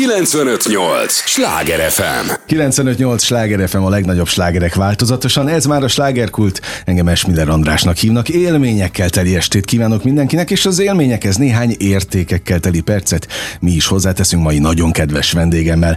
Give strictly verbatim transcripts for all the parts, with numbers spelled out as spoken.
kilencvenöt nyolc Sláger ef em. kilencvenöt nyolc Sláger ef em, a legnagyobb slágerek változatosan. Ez már a Sláger Kult. Engem Esmiller Andrásnak hívnak. Élményekkel teli estét kívánok mindenkinek, és az élményekhez néhány értékekkel teli percet mi is hozzáteszünk mai nagyon kedves vendégemmel.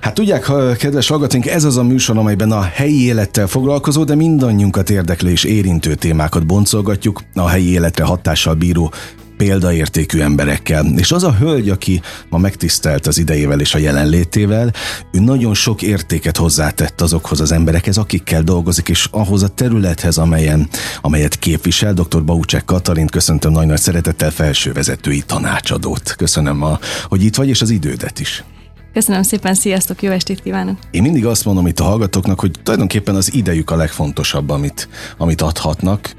Hát tudják, ha kedves hallgatóink, ez az a műsor, amelyben a helyi élettel foglalkozó, de mindannyiunkat érdeklő és érintő témákat boncolgatjuk, a helyi életre hatással bíró példaértékű emberekkel. És az a hölgy, aki ma megtisztelt az idejével és a jelenlétével, ő nagyon sok értéket hozzátett azokhoz az emberekhez, akikkel dolgozik, és ahhoz a területhez, amelyen, amelyet képvisel. doktor Baucsek Katalin, köszöntöm nagy-nagy szeretettel, felsővezetői tanácsadót. Köszönöm, a, hogy itt vagy, és az idődet is. Köszönöm szépen, sziasztok, jó estét kívánok! Én mindig azt mondom itt a hallgatóknak, hogy tulajdonképpen az idejük a legfontosabb, amit, amit adhatnak,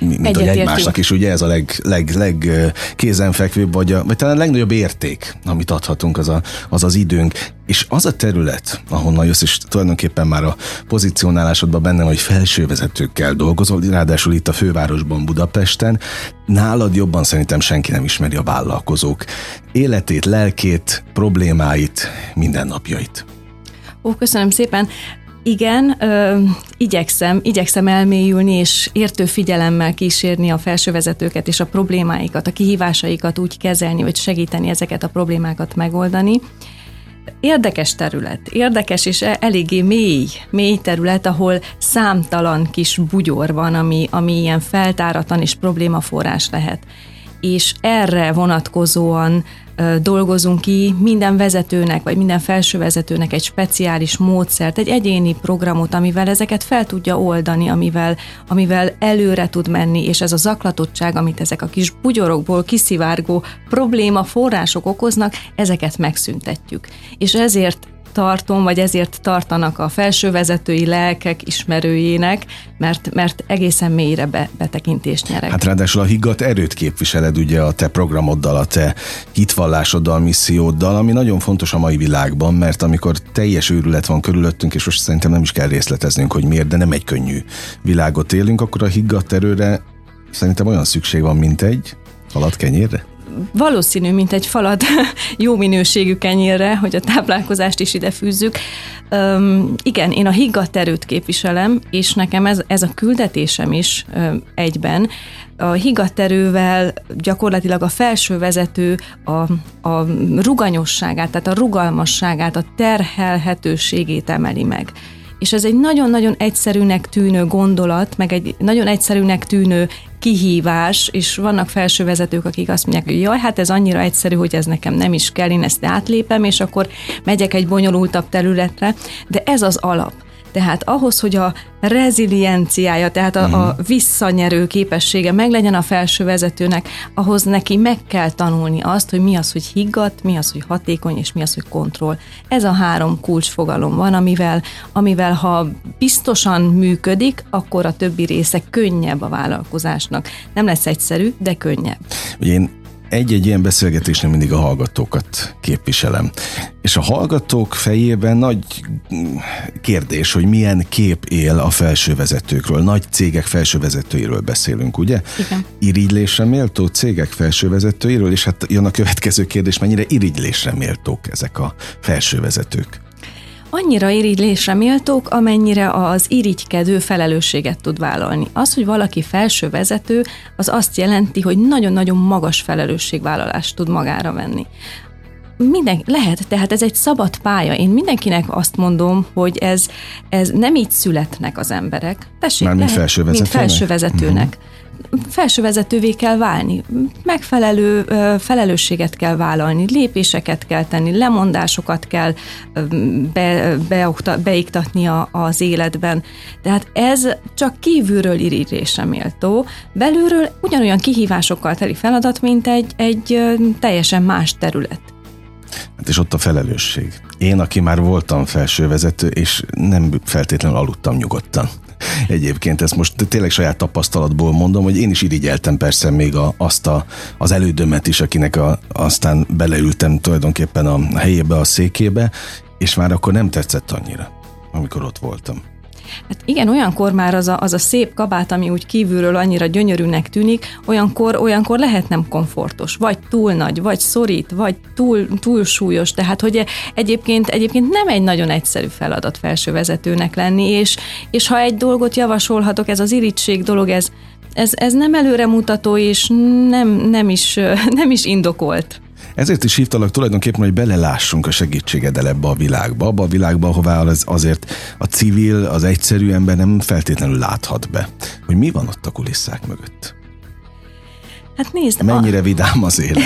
mint egyet hogy egymásnak értünk. Is, ugye ez a leg, leg, leg kézenfekvőbb, vagy, a, vagy talán a legnagyobb érték, amit adhatunk, az, a, az az időnk. És az a terület, ahonnan jössz, és tulajdonképpen már a pozícionálásodban benne, hogy felsővezetőkkel dolgozol, ráadásul itt a fővárosban, Budapesten, nálad jobban szerintem senki nem ismeri a vállalkozók életét, lelkét, problémáit, mindennapjait. Ó, köszönöm szépen! Igen, ö, igyekszem, igyekszem elmélyülni és értő figyelemmel kísérni a felsővezetőket és a problémáikat, a kihívásaikat úgy kezelni, hogy segíteni ezeket a problémákat megoldani. Érdekes terület, érdekes és eléggé mély, mély terület, ahol számtalan kis bugyor van, ami, ami ilyen feltáratlan és problémaforrás lehet. És erre vonatkozóan dolgozunk ki minden vezetőnek, vagy minden felsővezetőnek egy speciális módszert, egy egyéni programot, amivel ezeket fel tudja oldani, amivel, amivel előre tud menni, és ez a zaklatottság, amit ezek a kis bugyorokból kiszivárgó probléma források okoznak, ezeket megszüntetjük. És ezért tartom, vagy ezért tartanak a felsővezetői lelkek ismerőjének, mert, mert egészen mélyre be, betekintést nyerek. Hát ráadásul a higgadt erőt képviseled ugye a te programoddal, a te hitvallásoddal, misszióddal, ami nagyon fontos a mai világban, mert amikor teljes őrület van körülöttünk, és most szerintem nem is kell részleteznünk, hogy miért, de nem egy könnyű világot élünk, akkor a higgadt erőre szerintem olyan szükség van, mint egy falat kenyérre. Valószínű, mint egy falat jó minőségű kenyérre, hogy a táplálkozást is ide fűzzük. Üm, igen, én a higgadt erőt képviselem, és nekem ez, ez a küldetésem is üm, egyben. A higgadt erővel gyakorlatilag a felsővezető a, a ruganyosságát, tehát a rugalmasságát, a terhelhetőségét emeli meg. És ez egy nagyon-nagyon egyszerűnek tűnő gondolat, meg egy nagyon egyszerűnek tűnő kihívás, és vannak felsővezetők, akik azt mondják, hogy jaj, hát ez annyira egyszerű, hogy ez nekem nem is kell, én ezt átlépem, és akkor megyek egy bonyolultabb területre, de ez az alap. Tehát ahhoz, hogy a rezilienciája, tehát a, a visszanyerő képessége meglegyen a felsővezetőnek, ahhoz neki meg kell tanulni azt, hogy mi az, hogy higgadt, mi az, hogy hatékony, és mi az, hogy kontroll. Ez a három kulcsfogalom van, amivel, amivel ha biztosan működik, akkor a többi része könnyebb a vállalkozásnak. Nem lesz egyszerű, de könnyebb. Ugye én egy-egy ilyen beszélgetésnél mindig a hallgatókat képviselem. És a hallgatók fejében nagy kérdés, hogy milyen kép él a felsővezetőkről. Nagy cégek felsővezetőiről beszélünk, ugye? Igen. Irigylésre méltó cégek felsővezetőiről, és hát jön a következő kérdés, mennyire irigylésre méltók ezek a felsővezetők? Annyira irigylésre méltók, amennyire az irigykedő felelősséget tud vállalni. Az, hogy valaki felső vezető, az azt jelenti, hogy nagyon-nagyon magas felelősségvállalást tud magára venni. Minden, lehet, tehát ez egy szabad pálya. Én mindenkinek azt mondom, hogy ez, ez nem így születnek az emberek. Tessék, Már mint felsővezetőnek? Mint felsővezetőnek. Felsővezetővé kell válni, megfelelő felelősséget kell vállalni, lépéseket kell tenni, lemondásokat kell be, beokta, beiktatni az életben. Tehát ez csak kívülről irigylésre méltó, belülről ugyanolyan kihívásokkal teli feladat, mint egy, egy teljesen más terület. Hát és ott a felelősség. Én, aki már voltam felsővezető, és nem feltétlenül aludtam nyugodtan. Egyébként ezt most tényleg saját tapasztalatból mondom, hogy én is irigyeltem persze még a, azt a, az elődömet is, akinek a, aztán beleültem tulajdonképpen a helyébe, a székébe, és már akkor nem tetszett annyira, amikor ott voltam. Hát igen, olyankor már az a, az a szép kabát, ami úgy kívülről annyira gyönyörűnek tűnik, olyankor, olyankor lehet nem komfortos, vagy túl nagy, vagy szorít, vagy túl, túl súlyos, tehát hogy egyébként, egyébként nem egy nagyon egyszerű feladat felsővezetőnek lenni, és, és ha egy dolgot javasolhatok, ez az irigység dolog, ez, ez, ez nem előremutató, és nem, nem, is, nem is indokolt. Ezért is hívtalak tulajdonképpen, hogy belelássunk a segítségeddel ebbe a világba, abba a világba, ahová az azért a civil, az egyszerű ember nem feltétlenül láthat be, hogy mi van ott a kulisszák mögött. Hát nézd, mennyire a... vidám az élet.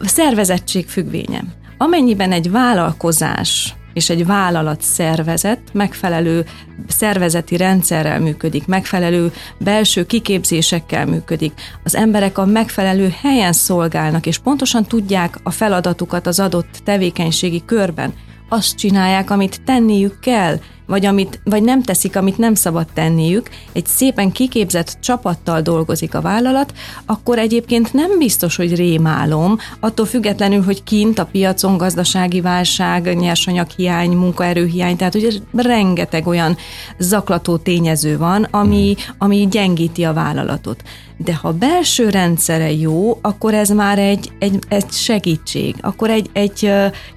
Szervezettség függvénye. Amennyiben egy vállalkozás és egy vállalat szervezet megfelelő szervezeti rendszerrel működik, megfelelő belső kiképzésekkel működik, az emberek a megfelelő helyen szolgálnak, és pontosan tudják a feladatukat az adott tevékenységi körben. Azt csinálják, amit tenniük kell, vagy, amit, vagy nem teszik, amit nem szabad tenniük, egy szépen kiképzett csapattal dolgozik a vállalat, akkor egyébként nem biztos, hogy rémálom, attól függetlenül, hogy kint a piacon gazdasági válság, nyersanyaghiány, munkaerőhiány, tehát ugye rengeteg olyan zaklató tényező van, ami, ami gyengíti a vállalatot. De ha belső rendszere jó, akkor ez már egy, egy, egy segítség, akkor egy, egy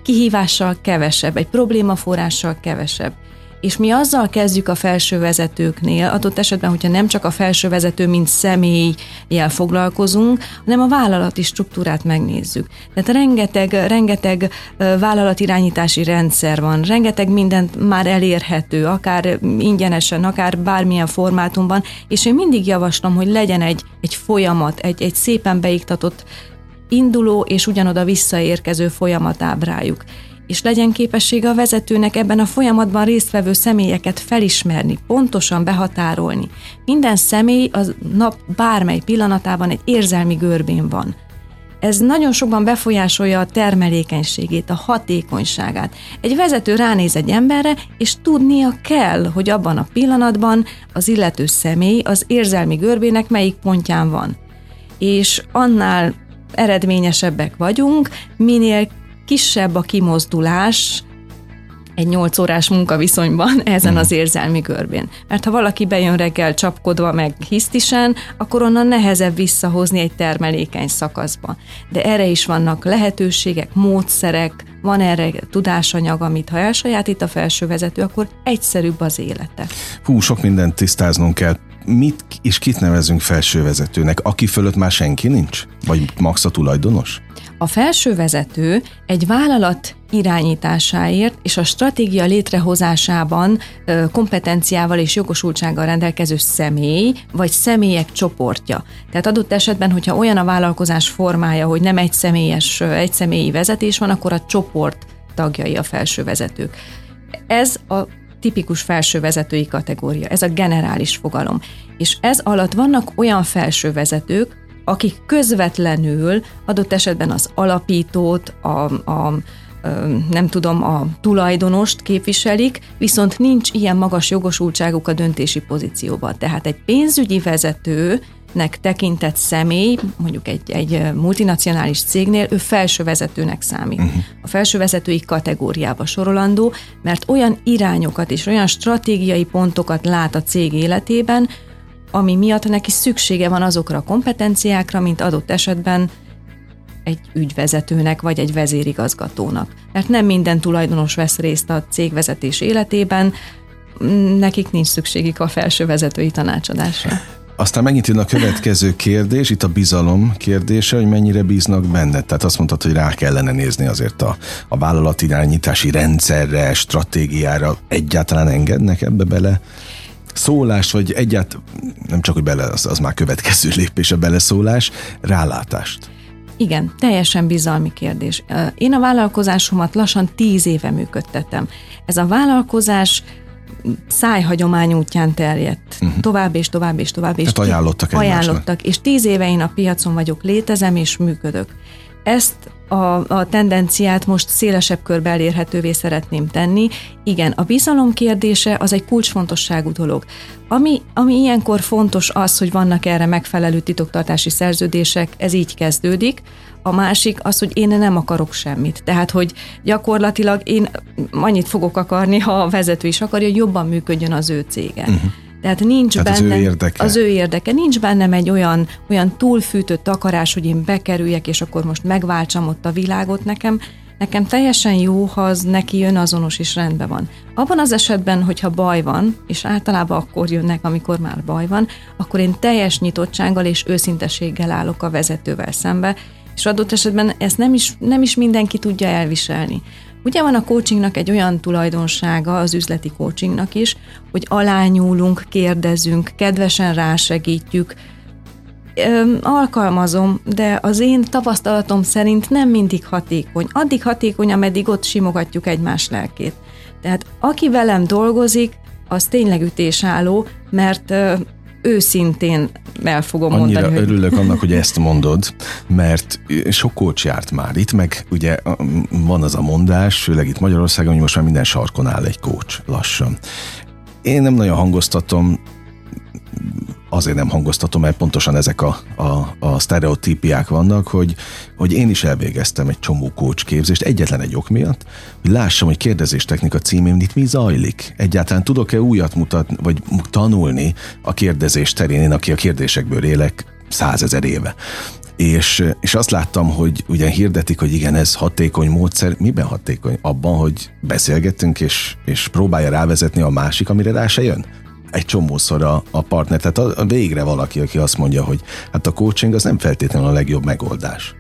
kihívással kevesebb, egy problémaforrással kevesebb. És mi azzal kezdjük a felsővezetőknél, adott esetben, hogyha nem csak a felsővezető, mint személlyel foglalkozunk, hanem a vállalati struktúrát megnézzük. Tehát rengeteg, rengeteg vállalatirányítási rendszer van, rengeteg mindent már elérhető, akár ingyenesen, akár bármilyen formátumban, és én mindig javaslom, hogy legyen egy, egy folyamat, egy, egy szépen beiktatott induló és ugyanoda visszaérkező folyamatábrájuk. És legyen képessége a vezetőnek ebben a folyamatban résztvevő személyeket felismerni, pontosan behatárolni. Minden személy a nap bármely pillanatában egy érzelmi görbén van. Ez nagyon sokban befolyásolja a termelékenységét, a hatékonyságát. Egy vezető ránéz egy emberre, és tudnia kell, hogy abban a pillanatban az illető személy az érzelmi görbének melyik pontján van. És annál eredményesebbek vagyunk, minél kisebb a kimozdulás egy nyolc órás munkaviszonyban ezen az érzelmi görbén. Mert ha valaki bejön reggel csapkodva meg hisztisen, akkor onnan nehezebb visszahozni egy termelékeny szakaszba. De erre is vannak lehetőségek, módszerek, van erre tudásanyag, amit ha elsajátít a felsővezető, akkor egyszerűbb az élete. Hú, sok mindent tisztáznunk kell. Mit és kit nevezünk felsővezetőnek? Aki fölött már senki nincs? Vagy max a tulajdonos? A felsővezető egy vállalat irányításáért és a stratégia létrehozásában kompetenciával és jogosultsággal rendelkező személy, vagy személyek csoportja. Tehát adott esetben, hogyha olyan a vállalkozás formája, hogy nem egy személyes, egy személyi vezetés van, akkor a csoport tagjai a felsővezetők. Ez a tipikus felsővezetői kategória, ez a generális fogalom. És ez alatt vannak olyan felsővezetők, akik közvetlenül adott esetben az alapítót, a, a, nem tudom, a tulajdonost képviselik, viszont nincs ilyen magas jogosultságuk a döntési pozícióban. Tehát egy pénzügyi vezetőnek tekintett személy, mondjuk egy, egy multinacionális cégnél, ő felsővezetőnek számít. Uh-huh. A felsővezetői kategóriába sorolandó, mert olyan irányokat és olyan stratégiai pontokat lát a cég életében, ami miatt neki szüksége van azokra a kompetenciákra, mint adott esetben egy ügyvezetőnek vagy egy vezérigazgatónak. Mert nem minden tulajdonos vesz részt a cégvezetés életében, nekik nincs szükségük a felsővezetői tanácsadásra. Aztán megint jön a következő kérdés, itt a bizalom kérdése, hogy mennyire bíznak benned. Tehát azt mondtad, hogy rá kellene nézni azért a, a vállalatirányítási rendszerre, stratégiára. Egyáltalán engednek ebbe bele szólás, vagy egyáltalán nem csak, hogy bele, az, az már következő lépés a beleszólás, rálátást. Igen, teljesen bizalmi kérdés. Én a vállalkozásomat lassan tíz éve működtetem. Ez a vállalkozás szájhagyomány útján terjedt. Uh-huh. Tovább és tovább és tovább. Tehát ajánlottak egymásnak. Ajánlottak, és tíz éve én a piacon vagyok, létezem és működök. Ezt A, a tendenciát most szélesebb körbe elérhetővé szeretném tenni. Igen, a bizalom kérdése az egy kulcsfontosságú dolog. Ami, ami ilyenkor fontos az, hogy vannak erre megfelelő titoktartási szerződések, ez így kezdődik. a másik az, hogy én nem akarok semmit. Tehát, hogy gyakorlatilag én annyit fogok akarni, ha a vezető is akarja, hogy jobban működjön az ő cége. Uh-huh. Tehát nincs Tehát benne, az ő érdeke. Az ő érdeke. Nincs bennem egy olyan, olyan túlfűtött akarás, hogy én bekerüljek, és akkor most megváltsam ott a világot nekem. Nekem teljesen jó, ha az neki önazonos is rendben van. Abban az esetben, hogyha baj van, és általában akkor jönnek, amikor már baj van, akkor én teljes nyitottsággal és őszinteséggel állok a vezetővel szembe, és adott esetben ezt nem is, nem is mindenki tudja elviselni. Ugye van a coachingnak egy olyan tulajdonsága, az üzleti coachingnak is, hogy alányulunk, kérdezünk, kedvesen rásegítjük, alkalmazom, de az én tapasztalatom szerint nem mindig hatékony. Addig hatékony, ameddig ott simogatjuk egymás lelkét. Tehát aki velem dolgozik, az tényleg ütésálló, mert ö, őszintén el fogom Annyira mondani. Annyira örülök hogy... annak, hogy ezt mondod, mert sok coach járt már itt, meg ugye van az a mondás, főleg itt Magyarországon, hogy most már minden sarkon áll egy coach lassan. Én nem nagyon hangoztatom, azért nem hangoztatom, mert pontosan ezek a, a, a sztereotípiák vannak, hogy, hogy én is elvégeztem egy csomó coach képzést, egyetlen egy ok miatt, hogy lássam, hogy kérdezéstechnika címén itt mi zajlik. Egyáltalán tudok-e újat mutatni, vagy tanulni a kérdezés terén, én, aki a kérdésekből élek százezer éve. És, és azt láttam, hogy ugyan hirdetik, hogy igen, ez hatékony módszer. Miben hatékony? Abban, hogy beszélgetünk, és, és próbálja rávezetni a másik, amire rá se jön. Egy csomószor a, a partner, tehát a, a végre valaki, aki azt mondja, hogy hát a coaching az nem feltétlenül a legjobb megoldás.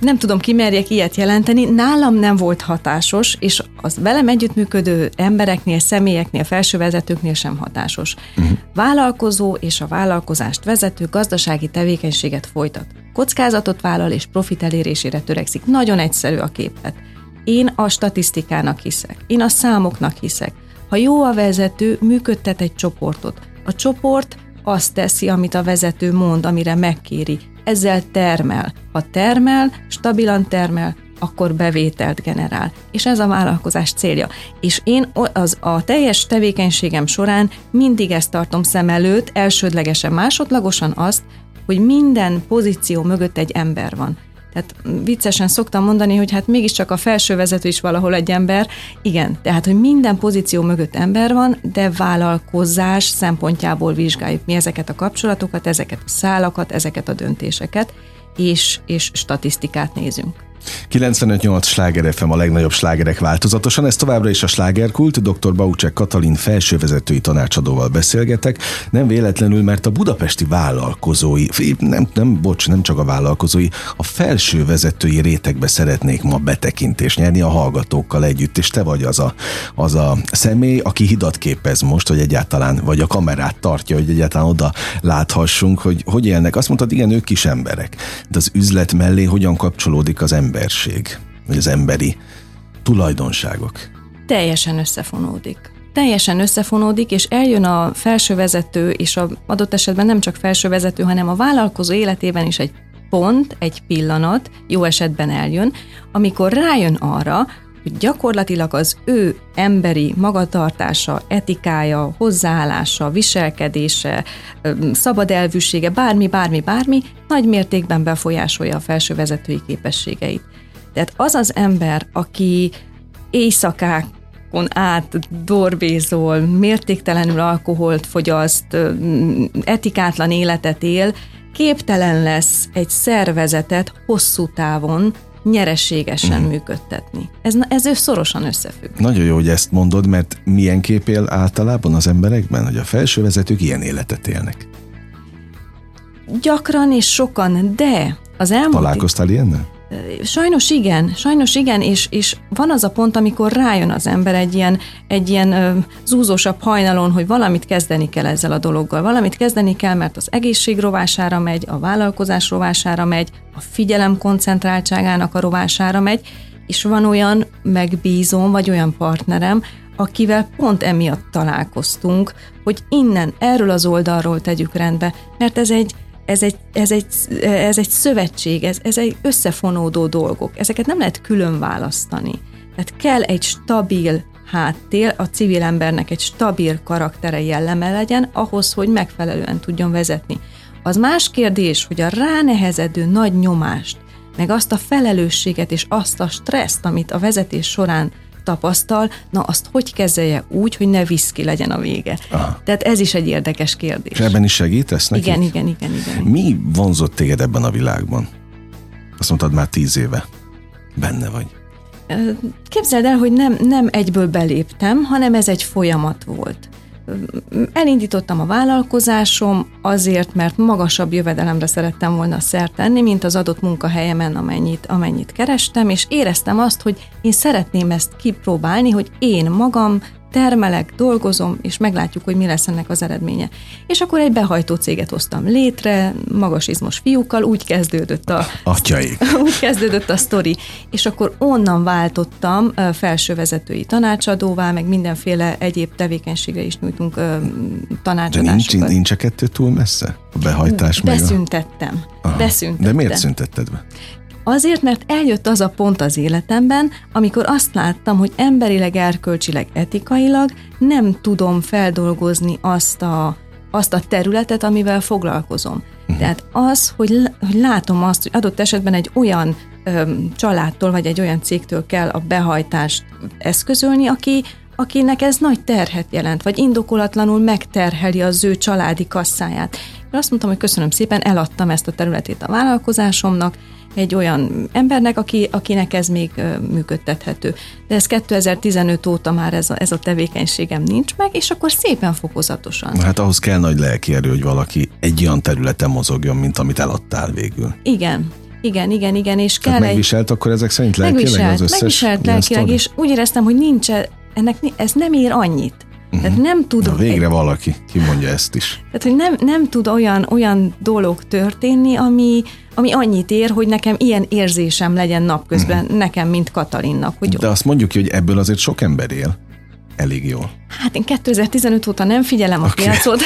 Nem tudom, ki merjek ilyet jelenteni, nálam nem volt hatásos, és az velem együttműködő embereknél, személyeknél, felsővezetőknél sem hatásos. Uh-huh. Vállalkozó és a vállalkozást vezető gazdasági tevékenységet folytat. Kockázatot vállal és profit elérésére törekszik. Nagyon egyszerű a képlet. Én a statisztikának hiszek, én a számoknak hiszek. Ha jó a vezető, működtet egy csoportot. A csoport azt teszi, amit a vezető mond, amire megkéri. Ezzel termel. Ha termel, stabilan termel, akkor bevételt generál. És ez a vállalkozás célja. És én az, a teljes tevékenységem során mindig ezt tartom szem előtt, elsődlegesen, másodlagosan azt, hogy minden pozíció mögött egy ember van. Tehát viccesen szoktam mondani, hogy hát mégiscsak a felsővezető is valahol egy ember. Igen, tehát, hogy minden pozíció mögött ember van, de vállalkozás szempontjából vizsgáljuk mi ezeket a kapcsolatokat, ezeket a szálakat, ezeket a döntéseket, és, és statisztikát nézünk. kilencvenöt nyolc Sláger ef em, a legnagyobb slágerek változatosan, ez továbbra is a Sláger Kult, doktor Baucsek Katalin felsővezetői tanácsadóval beszélgetek, nem véletlenül, mert a budapesti vállalkozói, nem, nem, bocs, nem csak a vállalkozói, a felsővezetői rétegbe szeretnék ma betekintést nyerni a hallgatókkal együtt, és te vagy az a, az a személy, aki hidat képez most, hogy egyáltalán, vagy a kamerát tartja, hogy egyáltalán oda láthassunk, hogy hogy élnek. Azt mondtad, igen, ők kis emberek, de az üzlet mellé hogyan kapcsolódik az ember? emberség, vagy az emberi tulajdonságok. Teljesen összefonódik. Teljesen összefonódik, és eljön a felsővezető, és a adott esetben nem csak felsővezető, hanem a vállalkozó életében is egy pont, egy pillanat, jó esetben eljön, amikor rájön arra, hogy gyakorlatilag az ő emberi magatartása, etikája, hozzáállása, viselkedése, szabadelvűsége, bármi, bármi, bármi, nagy mértékben befolyásolja a felsővezetői képességeit. Tehát az az ember, aki éjszakákon át dorbézol, mértéktelenül alkoholt fogyaszt, etikátlan életet él, képtelen lesz egy szervezetet hosszú távon nyereségesen mm. működtetni. Ez, ez szorosan összefügg. Nagyon jó, hogy ezt mondod, mert milyen kép él általában az emberekben, hogy a felsővezetők ilyen életet élnek? Gyakran és sokan, de az elmúlt... Találkoztál ilyennel? Sajnos igen, sajnos igen, és, és van az a pont, amikor rájön az ember egy ilyen, egy ilyen ö, zúzósabb hajnalon, hogy valamit kezdeni kell ezzel a dologgal, valamit kezdeni kell, mert az egészség rovására megy, a vállalkozás rovására megy, a figyelem koncentráltságának a rovására megy, és van olyan megbízom, vagy olyan partnerem, akivel pont emiatt találkoztunk, hogy innen, erről az oldalról tegyük rendbe, mert ez egy Ez egy, ez, egy, ez egy szövetség, ez, ez egy összefonódó dolgok. Ezeket nem lehet külön választani. Tehát kell egy stabil háttér, a civil embernek egy stabil karaktere, jelleme legyen ahhoz, hogy megfelelően tudjon vezetni. Az más kérdés, hogy a ránehezedő nagy nyomást, meg azt a felelősséget és azt a stresszt, amit a vezetés során tapasztal, na azt hogy kezelje úgy, hogy ne viszki legyen a vége. Aha. Tehát ez is egy érdekes kérdés. És ebben is segítesz nekik? Igen, igen, igen, igen. Mi vonzott téged ebben a világban? Azt mondtad, már tíz éve benne vagy. Képzeld el, hogy nem, nem egyből beléptem, hanem ez egy folyamat volt. Elindítottam a vállalkozásom azért, mert magasabb jövedelemre szerettem volna szert tenni, mint az adott munkahelyemen, amennyit, amennyit kerestem, és éreztem azt, hogy én szeretném ezt kipróbálni, hogy én magam termelek, dolgozom, és meglátjuk, hogy mi lesz ennek az eredménye. És akkor egy behajtó céget hoztam létre, magasizmos fiúkkal, úgy kezdődött a... Atyaik. Úgy kezdődött a sztori. És akkor onnan váltottam felsővezetői tanácsadóvá, meg mindenféle egyéb tevékenységre is nyújtunk tanácsadásokat. De nincs, nincs a kettő túl messze? A behajtás meg a... Beszüntettem. Beszüntettem. De miért szüntetted be? Azért, mert eljött az a pont az életemben, amikor azt láttam, hogy emberileg, erkölcsileg, etikailag nem tudom feldolgozni azt a, azt a területet, amivel foglalkozom. Uh-huh. Tehát az, hogy, hogy látom azt, hogy adott esetben egy olyan öm, családtól, vagy egy olyan cégtől kell a behajtást eszközölni, aki, akinek ez nagy terhet jelent, vagy indokolatlanul megterheli az ő családi kasszáját. Én azt mondtam, hogy köszönöm szépen, eladtam ezt a területét a vállalkozásomnak, egy olyan embernek, aki, akinek ez még működtethető. De ez kétezer-tizenöt óta már ez a, ez a tevékenységem nincs meg, és akkor szépen fokozatosan. Hát ahhoz kell nagy lelki erő, hogy valaki egy olyan területen mozogjon, mint amit eladtál végül. Igen, igen, igen, igen. És kell megviselt egy... akkor ezek szerint lelkileg az összes? Megviselt lelkileg, és úgy éreztem, hogy nincs, ennek, ez nem ér annyit. Uh-huh. Tehát nem tud... Na végre egy... valaki kimondja ezt is. Tehát, hogy nem, nem tud olyan, olyan dolog történni, ami, ami annyit ér, hogy nekem ilyen érzésem legyen napközben, uh-huh. nekem, mint Katalinnak. Hogy de azt mondjuk ki, hogy ebből azért sok ember él. Elég jól. Hát én kétezer-tizenöt óta nem figyelem okay. a piacot,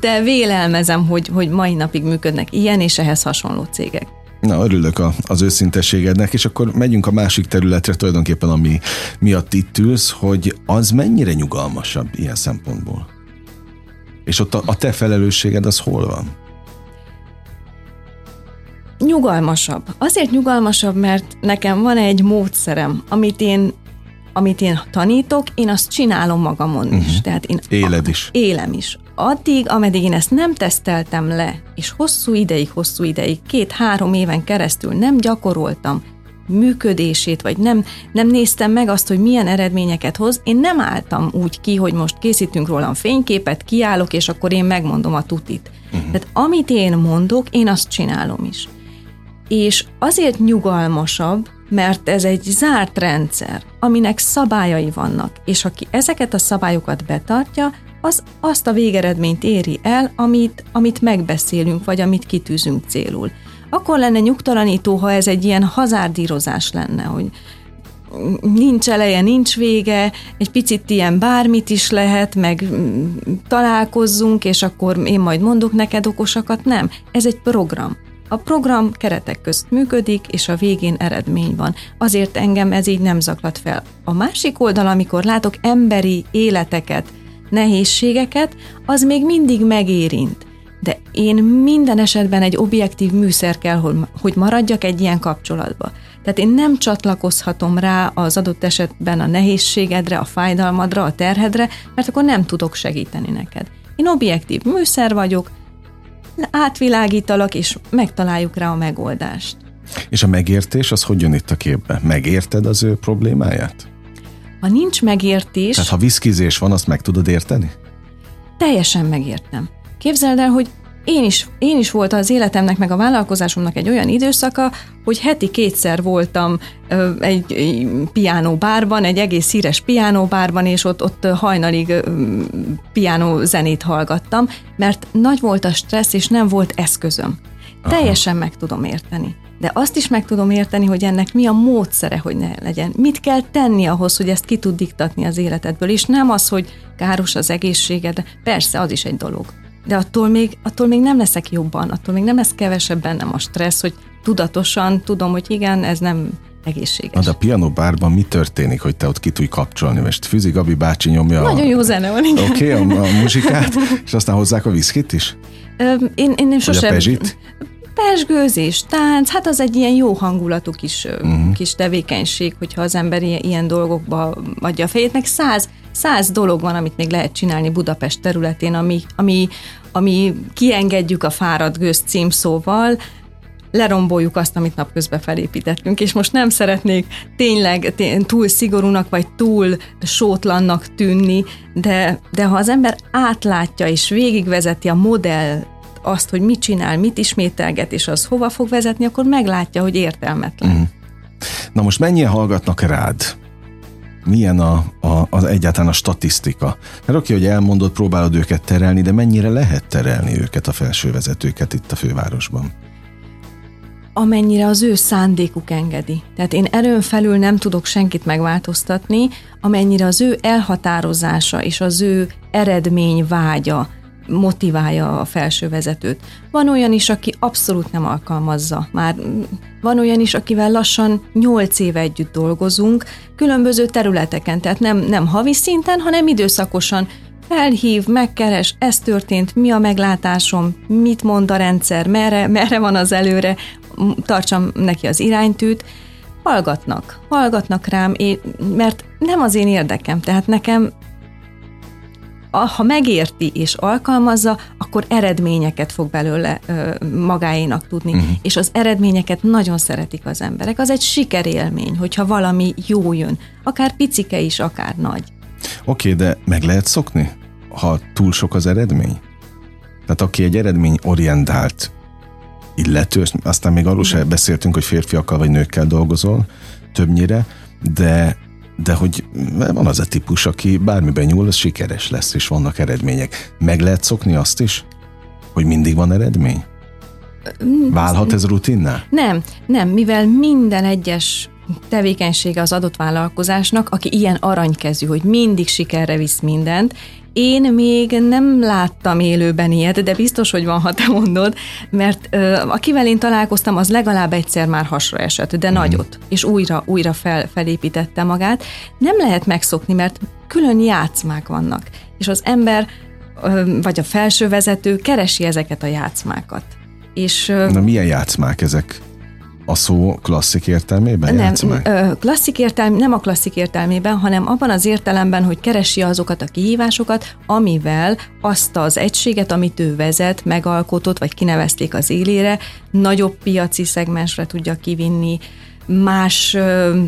de vélelmezem, hogy, hogy mai napig működnek ilyen és ehhez hasonló cégek. Na, örülök a, az őszintességednek, és akkor megyünk a másik területre tulajdonképpen, ami miatt itt ülsz, hogy az mennyire nyugalmasabb ilyen szempontból? És ott a, a te felelősséged az hol van? Nyugalmasabb. Azért nyugalmasabb, mert nekem van egy módszerem, amit én, amit én tanítok, én azt csinálom magamon is. Uh-huh. Tehát én Éled is. Élem is. Addig, ameddig én ezt nem teszteltem le, és hosszú ideig, hosszú ideig, két-három éven keresztül nem gyakoroltam működését, vagy nem, nem néztem meg azt, hogy milyen eredményeket hoz, én nem álltam úgy ki, hogy most készítünk rólam fényképet, kiállok, és akkor én megmondom a tutit. Uh-huh. Tehát amit én mondok, én azt csinálom is. És azért nyugalmasabb, mert ez egy zárt rendszer, aminek szabályai vannak, és aki ezeket a szabályokat betartja, az azt a végeredményt éri el, amit, amit megbeszélünk, vagy amit kitűzünk célul. Akkor lenne nyugtalanító, ha ez egy ilyen hazárdírozás lenne, hogy nincs eleje, nincs vége, egy picit ilyen bármit is lehet, meg találkozzunk, és akkor én majd mondok neked okosakat. Nem, ez egy program. A program keretek közt működik, és a végén eredmény van. Azért engem ez így nem zaklat fel. A másik oldal, amikor látok emberi életeket, nehézségeket, az még mindig megérint. De én minden esetben egy objektív műszer kell, hogy maradjak egy ilyen kapcsolatba. Tehát én nem csatlakozhatom rá az adott esetben a nehézségedre, a fájdalmadra, a terhedre, mert akkor nem tudok segíteni neked. Én objektív műszer vagyok, átvilágítalak, és megtaláljuk rá a megoldást. És a megértés az hogy jön itt a képbe? Megérted az ő problémáját? Ha nincs megértés... Tehát ha viszkizés van, azt meg tudod érteni? Teljesen megértem. Képzeld el, hogy én is, én is volt az életemnek, meg a vállalkozásomnak egy olyan időszaka, hogy heti kétszer voltam ö, egy, egy piánóbárban, egy egész híres piánóbárban, és ott, ott hajnalig ö, piánó zenét hallgattam, mert nagy volt a stressz, és nem volt eszközöm. Aha. Teljesen meg tudom érteni. De azt is meg tudom érteni, hogy ennek mi a módszere, hogy ne legyen. Mit kell tenni ahhoz, hogy ezt ki tud diktatni az életedből, és nem az, hogy káros az egészséged. Persze, az is egy dolog. De attól még, attól még nem leszek jobban, attól még nem lesz kevesebb bennem a stressz, hogy tudatosan tudom, hogy igen, ez nem egészséges. Na, de a pianobárban mi történik, hogy te ott ki tudj kapcsolni? Most Füzi Gabi bácsi nyomja... Nagyon a... jó zene van, igen. Oké, okay, a, a muzsikát, és aztán hozzák a viszkit is? Én, én, én sosem... A pezsit? Pezsgőzés, tánc, hát az egy ilyen jó hangulatú kis, uh-huh. kis tevékenység, hogyha az ember ilyen, ilyen dolgokba adja a fejét, meg száz, száz dolog van, amit még lehet csinálni Budapest területén, ami, ami, ami kiengedjük a fáradt gőz címszóval, leromboljuk azt, amit napközben felépítettünk, és most nem szeretnék tényleg túl szigorúnak, vagy túl sótlannak tűnni, de, de ha az ember átlátja és végigvezeti a modell azt, hogy mit csinál, mit ismételget, és az hova fog vezetni, akkor meglátja, hogy értelmetlen. Mm. Na most mennyien hallgatnak rád? Milyen a, a, az egyáltalán a statisztika? Mert oké, hogy elmondod, próbálod őket terelni, de mennyire lehet terelni őket, a felsővezetőket itt a fővárosban? Amennyire az ő szándékuk engedi. Tehát én erőn felül nem tudok senkit megváltoztatni, amennyire az ő elhatározása és az ő eredmény vágya motiválja a felsővezetőt. Van olyan is, aki abszolút nem alkalmazza. Már van olyan is, akivel lassan nyolc éve együtt dolgozunk, különböző területeken, tehát nem, nem havi szinten, hanem időszakosan felhív, megkeres, ez történt, mi a meglátásom, mit mond a rendszer, merre, merre van az előre, tartsam neki az iránytűt. Hallgatnak, hallgatnak rám, mert nem az én érdekem, tehát nekem ha megérti és alkalmazza, akkor eredményeket fog belőle ö, magáénak tudni. Uh-huh. És az eredményeket nagyon szeretik az emberek. Az egy sikerélmény, hogyha valami jó jön. Akár picike is, akár nagy. Oké, okay, de meg lehet szokni, ha túl sok az eredmény? Tehát aki egy eredményorientált illető, aztán még arról sem beszéltünk, hogy férfiakkal vagy nőkkel dolgozol többnyire, de de hogy van az a típus, aki bármiben nyúl, az sikeres lesz, és vannak eredmények. Meg lehet szokni azt is, hogy mindig van eredmény? Válhat ez rutinná? Nem, nem, mivel minden egyes tevékenysége az adott vállalkozásnak, aki ilyen aranykezű, hogy mindig sikerre visz mindent, én még nem láttam élőben ilyet, de biztos, hogy van, ha te mondod, mert ö, akivel én találkoztam, az legalább egyszer már hasra esett, de mm. nagyot, és újra, újra fel, felépítette magát. Nem lehet megszokni, mert külön játszmák vannak, és az ember, ö, vagy a felsővezető keresi ezeket a játszmákat. És, ö, Na milyen játszmák ezek? A szó klasszik értelmében nem, játszmák? Klasszik értelm, nem a klasszik értelmében, hanem abban az értelemben, hogy keresi azokat a kihívásokat, amivel azt az egységet, amit ő vezet, megalkotott, vagy kinevezték az élére, nagyobb piaci szegmensre tudja kivinni, más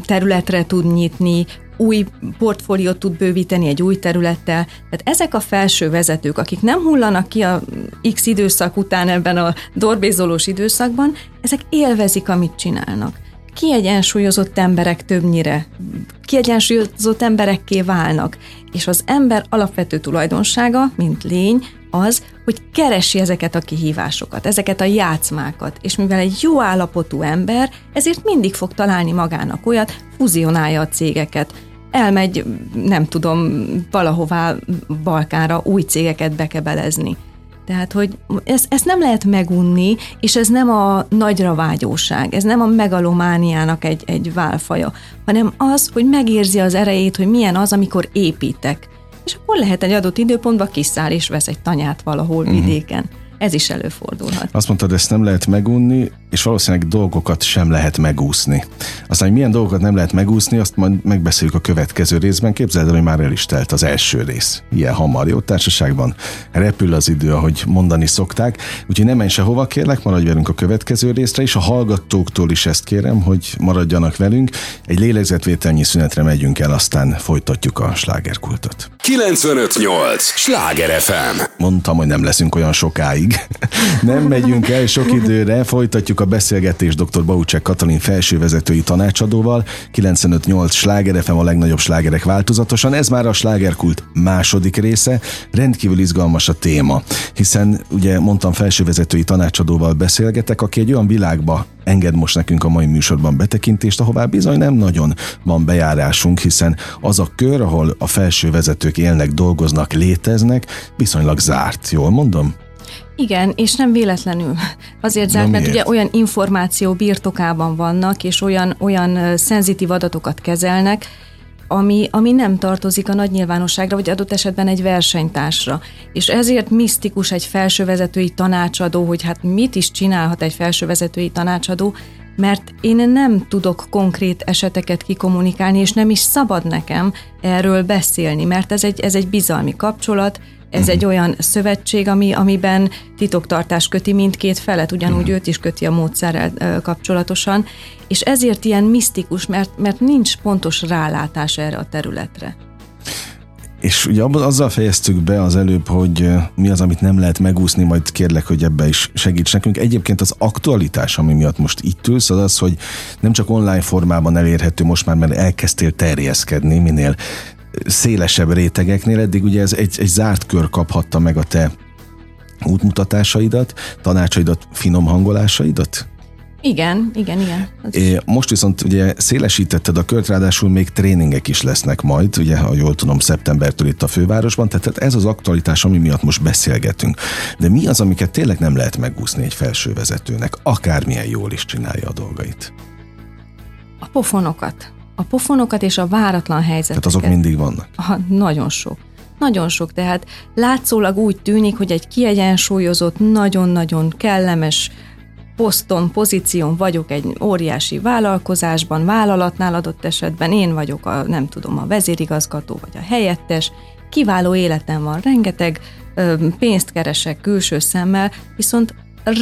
területre tud nyitni, új portfóliót tud bővíteni egy új területtel. Tehát ezek a felső vezetők, akik nem hullanak ki a X időszak után ebben a dorbézolós időszakban, ezek élvezik, amit csinálnak. Kiegyensúlyozott emberek többnyire, kiegyensúlyozott emberekké válnak, és az ember alapvető tulajdonsága, mint lény, az, hogy keresi ezeket a kihívásokat, ezeket a játszmákat, és mivel egy jó állapotú ember, ezért mindig fog találni magának olyat, fuzionálja a cégeket, elmegy, nem tudom, valahová Balkánra új cégeket bekebelezni. Tehát, hogy ezt, ezt nem lehet megunni, és ez nem a nagyra vágyóság, ez nem a megalomániának egy, egy válfaja, hanem az, hogy megérzi az erejét, hogy milyen az, amikor építek. És akkor lehet egy adott időpontban kiszáll és vesz egy tanyát valahol uh-huh. vidéken. Ez is előfordulhat. Azt mondtad, ezt nem lehet megunni, és valószínűleg dolgokat sem lehet megúszni. Aztán, hogy milyen dolgokat nem lehet megúszni, azt majd megbeszéljük a következő részben. Képzeld el, hogy már el is telt az első rész. Ilyen hamar, jó társaságban repül az idő, ahogy mondani szokták. Úgyhogy nem menj sehova, kérlek, maradj velünk a következő részre, és a hallgatóktól is ezt kérem, hogy maradjanak velünk. Egy lélegzetvételnyi szünetre megyünk el, aztán folytatjuk a slágerkultot. kilencvenöt nyolc Sláger ef em. Mondtam, hogy nem leszünk olyan sokáig. Nem megyünk el sok időre, folytatjuk a beszélgetést doktor Baucsek Katalin felsővezetői tanácsadóval. kilencvenöt nyolc Sláger ef em, a legnagyobb slágerek változatosan. Ez már a Slágerkult második része, rendkívül izgalmas a téma, hiszen ugye mondtam, felsővezetői tanácsadóval beszélgetek, aki egy olyan világba enged most nekünk a mai műsorban betekintést, ahová bizony nem nagyon van bejárásunk, hiszen az a kör, ahol a felsővezetők élnek, dolgoznak, léteznek, viszonylag zárt, jól mondom? Igen, és nem véletlenül. Azért zárt, mert ugye olyan információ birtokában vannak, és olyan, olyan szenzitív adatokat kezelnek, ami, ami nem tartozik a nagy nyilvánosságra, vagy adott esetben egy versenytársra. És ezért misztikus egy felsővezetői tanácsadó, hogy hát mit is csinálhat egy felsővezetői tanácsadó, mert én nem tudok konkrét eseteket kikommunikálni, és nem is szabad nekem erről beszélni, mert ez egy, ez egy bizalmi kapcsolat, ez uh-huh. egy olyan szövetség, ami, amiben titoktartás köti mindkét felet, ugyanúgy uh-huh. őt is köti a módszerrel kapcsolatosan, és ezért ilyen misztikus, mert, mert nincs pontos rálátás erre a területre. És ugye azzal fejeztük be az előbb, hogy mi az, amit nem lehet megúszni, majd kérlek, hogy ebbe is segíts nekünk. Egyébként az aktualitás, ami miatt most itt ülsz, az az, hogy nem csak online formában elérhető most már, mert elkezdtél terjeszkedni minél szélesebb rétegeknél. Eddig ugye ez egy, egy zárt kör kaphatta meg a te útmutatásaidat, tanácsaidat, finom hangolásaidat? Igen, igen, igen. Az most viszont ugye szélesítetted a kört, ráadásul még tréningek is lesznek majd, ugye, ha jól tudom, szeptembertől itt a fővárosban, tehát ez az aktualitás, ami miatt most beszélgetünk. De mi az, amiket tényleg nem lehet megúszni egy felsővezetőnek, akármilyen jól is csinálja a dolgait? A pofonokat. A pofonokat és a váratlan helyzeteket. Tehát azok mindig vannak? Ha, nagyon sok. Nagyon sok, tehát látszólag úgy tűnik, hogy egy kiegyensúlyozott, nagyon-nagyon kellemes poszton, pozíción vagyok egy óriási vállalkozásban, vállalatnál adott esetben, én vagyok a, nem tudom, a vezérigazgató vagy a helyettes, kiváló életem van, rengeteg ö, pénzt keresek külső szemmel, viszont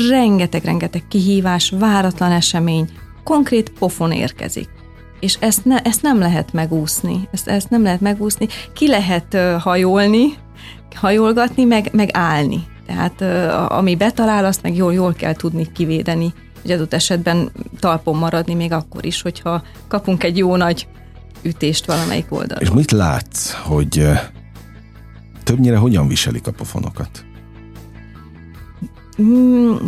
rengeteg-rengeteg kihívás, váratlan esemény, konkrét pofon érkezik. És ezt, ne, ezt nem lehet megúszni, ezt, ezt nem lehet megúszni, ki lehet ö, hajolni, hajolgatni, meg, meg állni. Tehát ami betalál, azt meg jól, jól kell tudni kivédeni, hogy adott esetben talpon maradni még akkor is, hogyha kapunk egy jó nagy ütést valamelyik oldalon. És mit látsz, hogy többnyire hogyan viselik a pofonokat?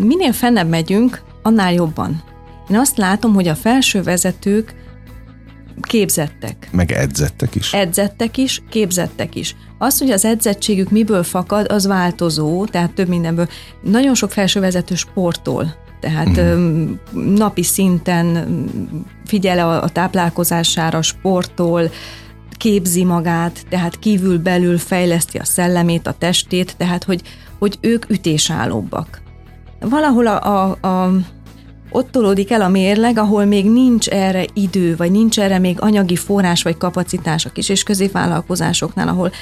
Minél fennebb megyünk, annál jobban. Én azt látom, hogy a felső vezetők képzettek. Meg edzettek is. Edzettek is, képzettek is. Az, hogy az edzettségük miből fakad, az változó, tehát több mindenből. Nagyon sok felsővezető sportol, tehát mm. napi szinten figyel a táplálkozására, sportol, képzi magát, tehát kívül-belül fejleszti a szellemét, a testét, tehát hogy, hogy ők ütésállóbbak. Valahol a, a, a ott tolódik el a mérleg, ahol még nincs erre idő, vagy nincs erre még anyagi forrás, vagy kapacitás a kis- és középvállalkozásoknál, ahol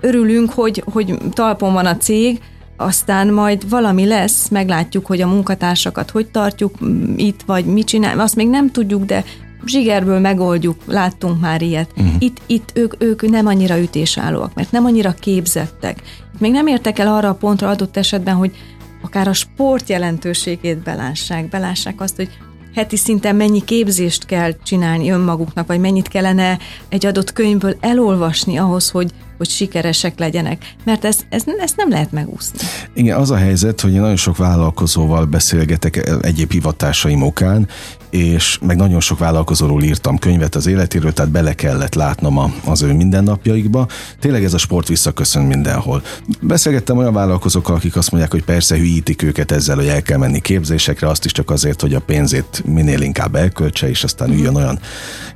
örülünk, hogy, hogy talpon van a cég, aztán majd valami lesz, meglátjuk, hogy a munkatársakat hogy tartjuk itt, vagy mit csináljuk, azt még nem tudjuk, de zsigerből megoldjuk, láttunk már ilyet. Uh-huh. Itt, itt ők, ők nem annyira ütésállóak, mert nem annyira képzettek. Még nem értek el arra a pontra adott esetben, hogy akár a sport jelentőségét belássák, belássák azt, hogy heti szinten mennyi képzést kell csinálni önmaguknak, vagy mennyit kellene egy adott könyvből elolvasni ahhoz, hogy, hogy sikeresek legyenek. Mert ezt ez, ez nem lehet megúszni. Igen, az a helyzet, hogy én nagyon sok vállalkozóval beszélgetek egyéb hivatásaim okán, és meg nagyon sok vállalkozóról írtam könyvet az életéről, tehát bele kellett látnom az ő mindennapjaikba. Tényleg ez a sport visszaköszön mindenhol. Beszélgettem olyan vállalkozókkal, akik azt mondják, hogy persze hülyítik őket ezzel, hogy el kell menni képzésekre, azt is csak azért, hogy a pénzét minél inkább elköltse, és aztán üljön olyan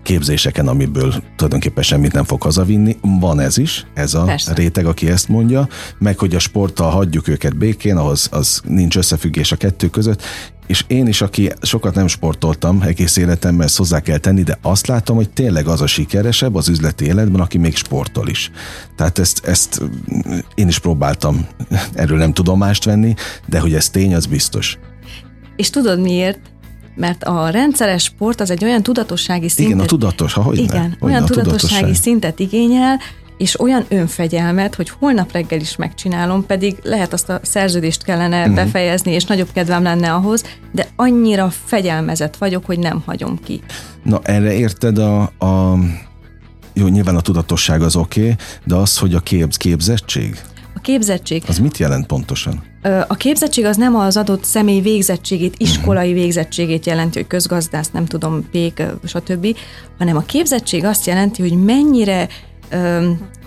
képzéseken, amiből tulajdonképpen semmit nem fog hazavinni. Van ez is, ez a persze. réteg, aki ezt mondja, meg hogy a sporttal hagyjuk őket békén, ahhoz az nincs összefüggés a kettő között. És én is, aki sokat nem sportoltam egész életemben, ezt hozzá kell tenni, de azt látom, hogy tényleg az a sikeresebb az üzleti életben, aki még sportol is. Tehát ezt, ezt én is próbáltam erről nem tudomást venni, de hogy ez tény, az biztos. És tudod miért? Mert a rendszeres sport az egy olyan tudatossági szintet... Igen, a tudatos, ha hogyne. Igen, hogyne, olyan tudatossági tudatosság. szintet igényel, és olyan önfegyelmet, hogy holnap reggel is megcsinálom, pedig lehet azt a szerződést kellene uh-huh. befejezni, és nagyobb kedvem lenne ahhoz, de annyira fegyelmezett vagyok, hogy nem hagyom ki. Na erre érted a... a... Jó, nyilván a tudatosság az oké, okay, de az, hogy a kép... képzettség? A képzettség. Az mit jelent pontosan? A képzettség az nem az adott személy végzettségét, iskolai uh-huh. végzettségét jelenti, hogy közgazdász, nem tudom, pék, stb., hanem a képzettség azt jelenti, hogy mennyire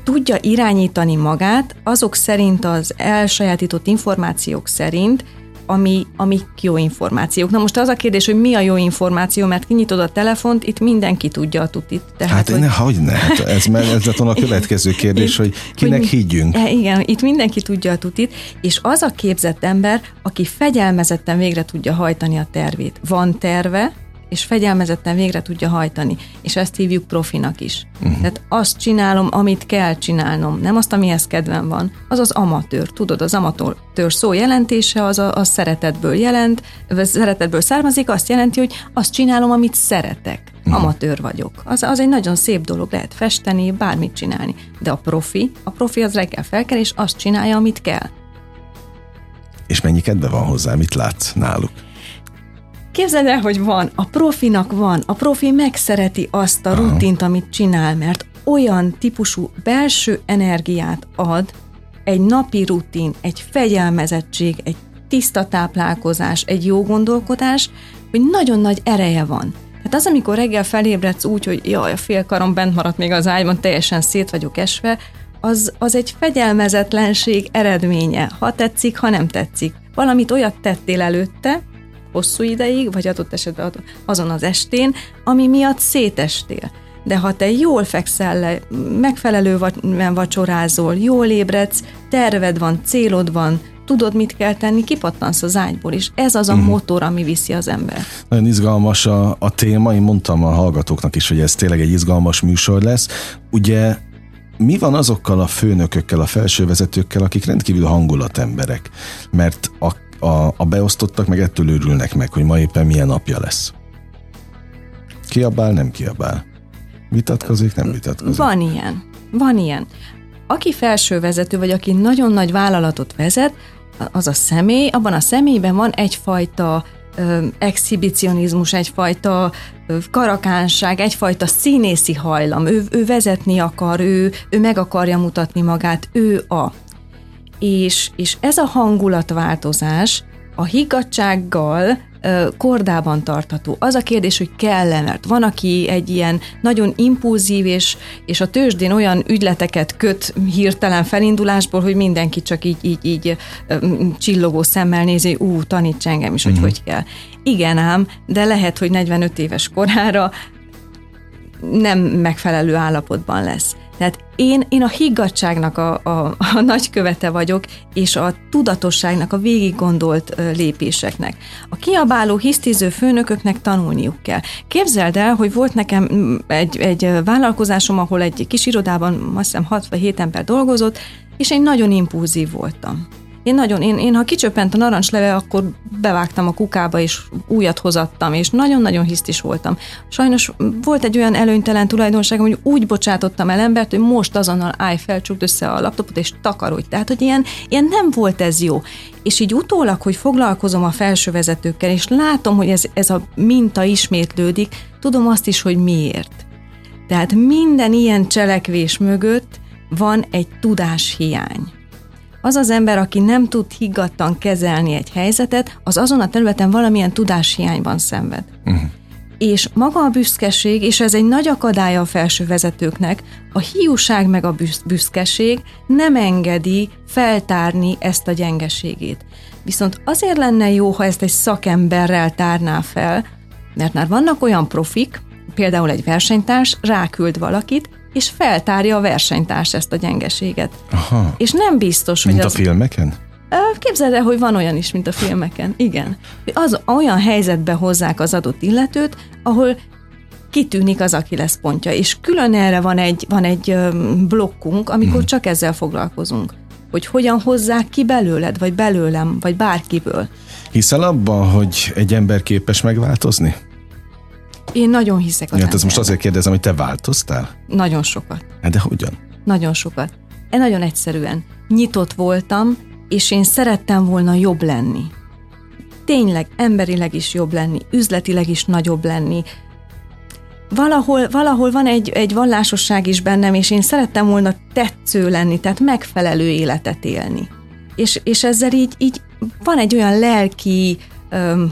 tudja irányítani magát azok szerint, az elsajátított információk szerint, ami, amik jó információk. Na most az a kérdés, hogy mi a jó információ, mert kinyitod a telefont, itt mindenki tudja a tutit. Tehát, hát hogy... ne, hogy ne, hát ez, ez lett volna a következő kérdés, itt, hogy kinek hogy, higgyünk. Igen, itt mindenki tudja a tutit, és az a képzett ember, aki fegyelmezetten végre tudja hajtani a tervét. Van terve, és fegyelmezetten végre tudja hajtani. És ezt hívjuk profinak is. Uh-huh. Tehát azt csinálom, amit kell csinálnom, nem azt, amihez kedvem van. Az az amatőr, tudod, az amatőr szó jelentése, az a, a szeretetből jelent, szeretetből származik, azt jelenti, hogy azt csinálom, amit szeretek. Uh-huh. Amatőr vagyok. Az, az egy nagyon szép dolog, lehet festeni, bármit csinálni. De a profi, a profi az reggel felkel, és azt csinálja, amit kell. És mennyi kedve van hozzá, mit látsz náluk? Képzeld el, hogy van, a profinak van, a profi megszereti azt a rutint, amit csinál, mert olyan típusú belső energiát ad egy napi rutin, egy fegyelmezettség, egy tiszta táplálkozás, egy jó gondolkodás, hogy nagyon nagy ereje van. Tehát az, amikor reggel felébredsz úgy, hogy jaj, a fél karom bent maradt még az ágyban, teljesen szét vagyok esve, az, az egy fegyelmezetlenség eredménye, ha tetszik, ha nem tetszik. Valamit olyat tettél előtte, hosszú ideig, vagy adott esetben azon az estén, ami miatt szétestél. De ha te jól fekszel le, megfelelően vacsorázol, jól ébredsz, terved van, célod van, tudod, mit kell tenni, kipattansz az ágyból is. Ez az a uh-huh. motor, ami viszi az ember. Nagyon izgalmas a, a téma, én mondtam a hallgatóknak is, hogy ez tényleg egy izgalmas műsor lesz. Ugye mi van azokkal a főnökökkel, a felsővezetőkkel, akik rendkívül hangulatemberek? Mert a A, a beosztottak meg ettől örülnek meg, hogy ma éppen milyen napja lesz. Kiabál, nem kiabál. Vitatkozik, nem vitatkozik. Van ilyen. Van ilyen. Aki felsővezető, vagy aki nagyon nagy vállalatot vezet, az a személy, abban a személyben van egyfajta ö, exhibicionizmus, egyfajta ö, karakánság, egyfajta színészi hajlam. Ő, ő vezetni akar, ő, ő meg akarja mutatni magát, ő a... És, és ez a hangulatváltozás a higgadtsággal ö, kordában tartható. Az a kérdés, hogy kell-e, mert van, aki egy ilyen nagyon impulzív, és, és a tőzsdén olyan ügyleteket köt hirtelen felindulásból, hogy mindenki csak így, így, így ö, csillogó szemmel nézi, ú, taníts engem is, hogy mm-hmm. hogy kell. Igen ám, de lehet, hogy negyvenöt éves korára nem megfelelő állapotban lesz. Tehát én, én a higgadtságnak a, a, a nagykövete vagyok, és a tudatosságnak, a végiggondolt lépéseknek. A kiabáló, hisztiző főnököknek tanulniuk kell. Képzeld el, hogy volt nekem egy, egy vállalkozásom, ahol egy kis irodában, azt hiszem, hat vagy hét ember dolgozott, és én nagyon impulzív voltam. Én nagyon, én, én ha kicsöppent a narancsleve, akkor bevágtam a kukába, és újat hozattam, és nagyon-nagyon hisztis voltam. Sajnos volt egy olyan előnytelen tulajdonságom, hogy úgy bocsátottam el embert, hogy most azonnal állj fel, csukd össze a laptopot, és takarodj. Tehát, hogy ilyen, ilyen nem volt ez jó. És így utólag, hogy foglalkozom a felsővezetőkkel, és látom, hogy ez, ez a minta ismétlődik, tudom azt is, hogy miért. Tehát minden ilyen cselekvés mögött van egy tudáshiány. Az az ember, aki nem tud higgadtan kezelni egy helyzetet, az azon a területen valamilyen tudáshiányban szenved. Uh-huh. És maga a büszkeség, és ez egy nagy akadálya a felsővezetőknek, a hiúság meg a büsz- büszkeség nem engedi feltárni ezt a gyengeségét. Viszont azért lenne jó, ha ezt egy szakemberrel tárná fel, mert már vannak olyan profik, például egy versenytárs ráküld valakit, és feltárja a versenytárs ezt a gyengeséget. Aha. És nem biztos, mint hogy az... Mint a filmeken? Képzeld el, hogy van olyan is, mint a filmeken. Igen. Az olyan helyzetbe hozzák az adott illetőt, ahol kitűnik az Achilles pontja. És külön erre van egy, van egy blokkunk, amikor hmm. csak ezzel foglalkozunk. Hogy hogyan hozzák ki belőled, vagy belőlem, vagy bárkiből. Hiszel abban, hogy egy ember képes megváltozni? Én nagyon hiszek az ja, ez most azért kérdezem, hogy te változtál? Nagyon sokat. Hát de hogyan? Nagyon sokat. E nagyon egyszerűen. Nyitott voltam, és én szerettem volna jobb lenni. Tényleg emberileg is jobb lenni, üzletileg is nagyobb lenni. Valahol, valahol van egy, egy vallásosság is bennem, és én szerettem volna tetsző lenni, tehát megfelelő életet élni. És, és ezzel így, így van egy olyan lelki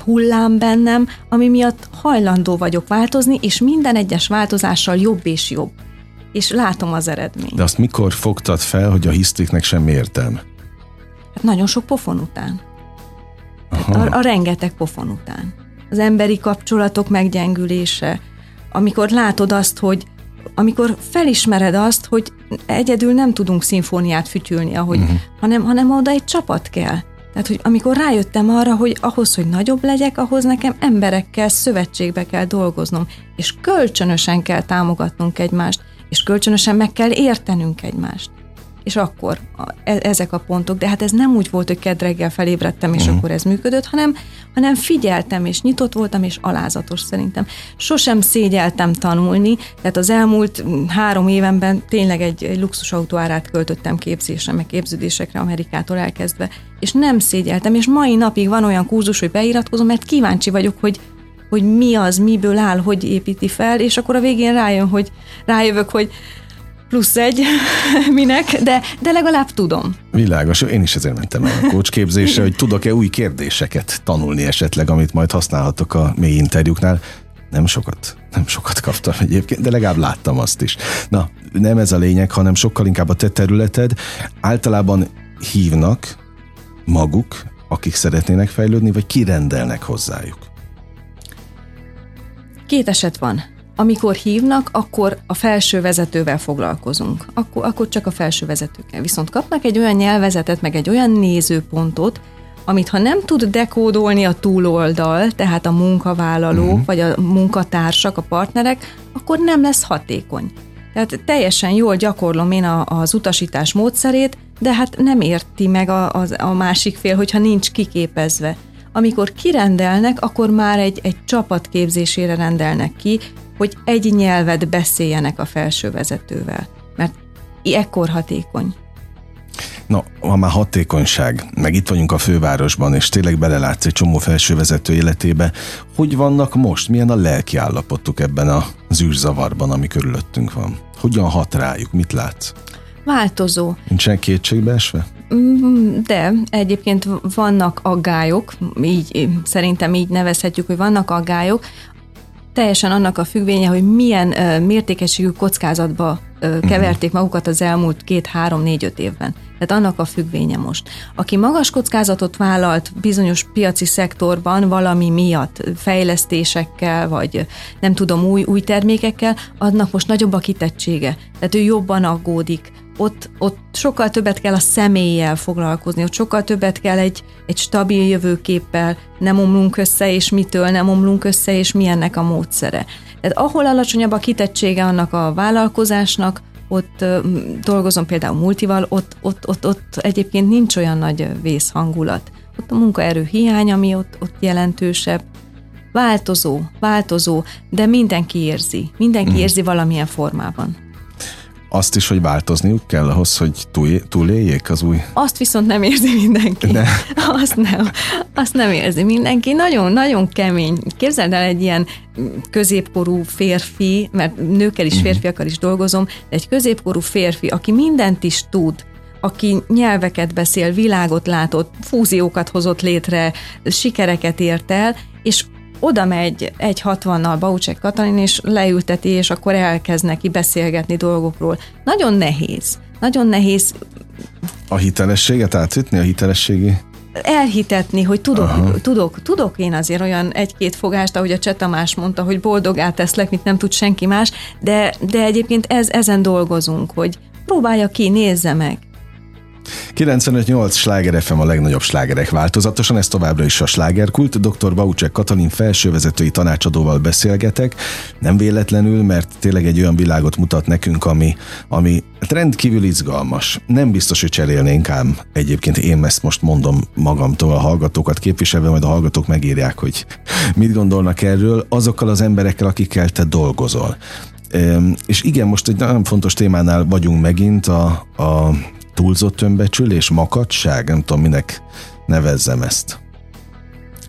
hullám bennem, ami miatt hajlandó vagyok változni, és minden egyes változással jobb és jobb. És látom az eredményt. De azt mikor fogtad fel, hogy a hisztiknek semmi értelme? Hát nagyon sok pofon után. A, a rengeteg pofon után. Az emberi kapcsolatok meggyengülése, amikor látod azt, hogy amikor felismered azt, hogy egyedül nem tudunk szimfóniát fütyülni, ahogy, uh-huh. hanem, hanem oda egy csapat kell. Tehát, hogy amikor rájöttem arra, hogy ahhoz, hogy nagyobb legyek, ahhoz nekem emberekkel, szövetségbe kell dolgoznom, és kölcsönösen kell támogatnunk egymást, és kölcsönösen meg kell értenünk egymást. És akkor e- ezek a pontok, de hát ez nem úgy volt, hogy kedd reggel felébredtem, és mm. akkor ez működött, hanem, hanem figyeltem, és nyitott voltam, és alázatos szerintem. Sosem szégyeltem tanulni, tehát az elmúlt három évenben tényleg egy, egy luxusautó árát költöttem képzésre, meg képződésekre Amerikától elkezdve, és nem szégyeltem, és mai napig van olyan kurzus, hogy beiratkozom, mert kíváncsi vagyok, hogy hogy mi az, miből áll, hogy építi fel, és akkor a végén rájön, hogy rájövök, hogy plusz egy, minek, de, de legalább tudom. Világos, én is ezért mentem el a coachképzésre, hogy tudok-e új kérdéseket tanulni esetleg, amit majd használhatok a mély interjúknál. Nem sokat, nem sokat kaptam egyébként, de legalább láttam azt is. Na, nem ez a lényeg, hanem sokkal inkább a te területed. Általában hívnak maguk, akik szeretnének fejlődni, vagy kirendelnek hozzájuk. Két eset van. Amikor hívnak, akkor a felső vezetővel foglalkozunk. Akkor, akkor csak a felső vezetőkkel. Viszont kapnak egy olyan nyelvezetet, meg egy olyan nézőpontot, amit ha nem tud dekódolni a túloldal, tehát a munkavállalók, uh-huh. vagy a munkatársak, a partnerek, akkor nem lesz hatékony. Tehát teljesen jól gyakorlom én a, az utasítás módszerét, de hát nem érti meg a, a, a másik fél, hogyha nincs kiképezve. Amikor kirendelnek, akkor már egy, egy csapat képzésére rendelnek ki, hogy egy nyelvet beszéljenek a felső vezetővel, mert ekkor hatékony. Na, ha már hatékonyság, meg itt vagyunk a fővárosban, és tényleg belelátsz egy csomó felső vezető életébe, hogy vannak most, milyen a lelki állapotuk ebben az űrzavarban, ami körülöttünk van? Hogyan hat rájuk, mit látsz? Változó. Nincsen kétségbe esve? De egyébként vannak aggályok, így szerintem így nevezhetjük, hogy vannak aggályok, teljesen annak a függvénye, hogy milyen uh, mértékességű kockázatba uh, keverték magukat az elmúlt két, három, négy, öt évben. Tehát annak a függvénye most. Aki magas kockázatot vállalt bizonyos piaci szektorban valami miatt, fejlesztésekkel, vagy nem tudom, új, új termékekkel, annak most nagyobb a kitettsége. Tehát ő jobban aggódik. Ott, ott sokkal többet kell a személlyel foglalkozni, ott sokkal többet kell egy, egy stabil jövőképpel, nem omlunk össze, és mitől nem omlunk össze, és milyennek a módszere. Tehát ahol alacsonyabb a kitettsége annak a vállalkozásnak, ott dolgozom például multival, ott, ott, ott, ott egyébként nincs olyan nagy vészhangulat. Ott a munkaerő hiány, ami ott, ott jelentősebb. Változó, változó, de mindenki érzi. Mindenki mm. érzi valamilyen formában. Azt is, hogy változniuk kell ahhoz, hogy túléljék az új... Azt viszont nem érzi mindenki. Ne. Azt nem. Azt nem érzi mindenki. Nagyon-nagyon kemény. Képzeld el egy ilyen középkorú férfi, mert nőkkel is, férfiakkal is dolgozom, de egy középkorú férfi, aki mindent is tud, aki nyelveket beszél, világot látott, fúziókat hozott létre, sikereket ért el, és oda megy egy hatvannal Baucsek Katalin, és leülteti, és akkor elkezd neki beszélgetni dolgokról. Nagyon nehéz. Nagyon nehéz. A hitelességet átütni, a hitelességi? Elhitetni, hogy tudok, tudok, tudok én azért olyan egy-két fogást, ahogy a Cseh Tamás mondta, hogy boldogá teszlek, mit nem tud senki más, de, de egyébként ez, ezen dolgozunk, hogy próbálja ki, nézze meg. kilencvenöt nyolc Sláger ef em, a legnagyobb slágerek változatosan, ez továbbra is a Sláger Kult. doktor Baucsek Katalin felsővezetői tanácsadóval beszélgetek, nem véletlenül, mert tényleg egy olyan világot mutat nekünk, ami, ami rendkívül izgalmas. Nem biztos, hogy cserélnénk, ám egyébként én ezt most mondom magamtól a hallgatókat képviselve, majd a hallgatók megírják, hogy mit gondolnak erről azokkal az emberekkel, akikkel te dolgozol. És igen, most egy nagyon fontos témánál vagyunk megint, a, a túlzott önbecsülés, makacság, nem tudom, minek nevezzem ezt.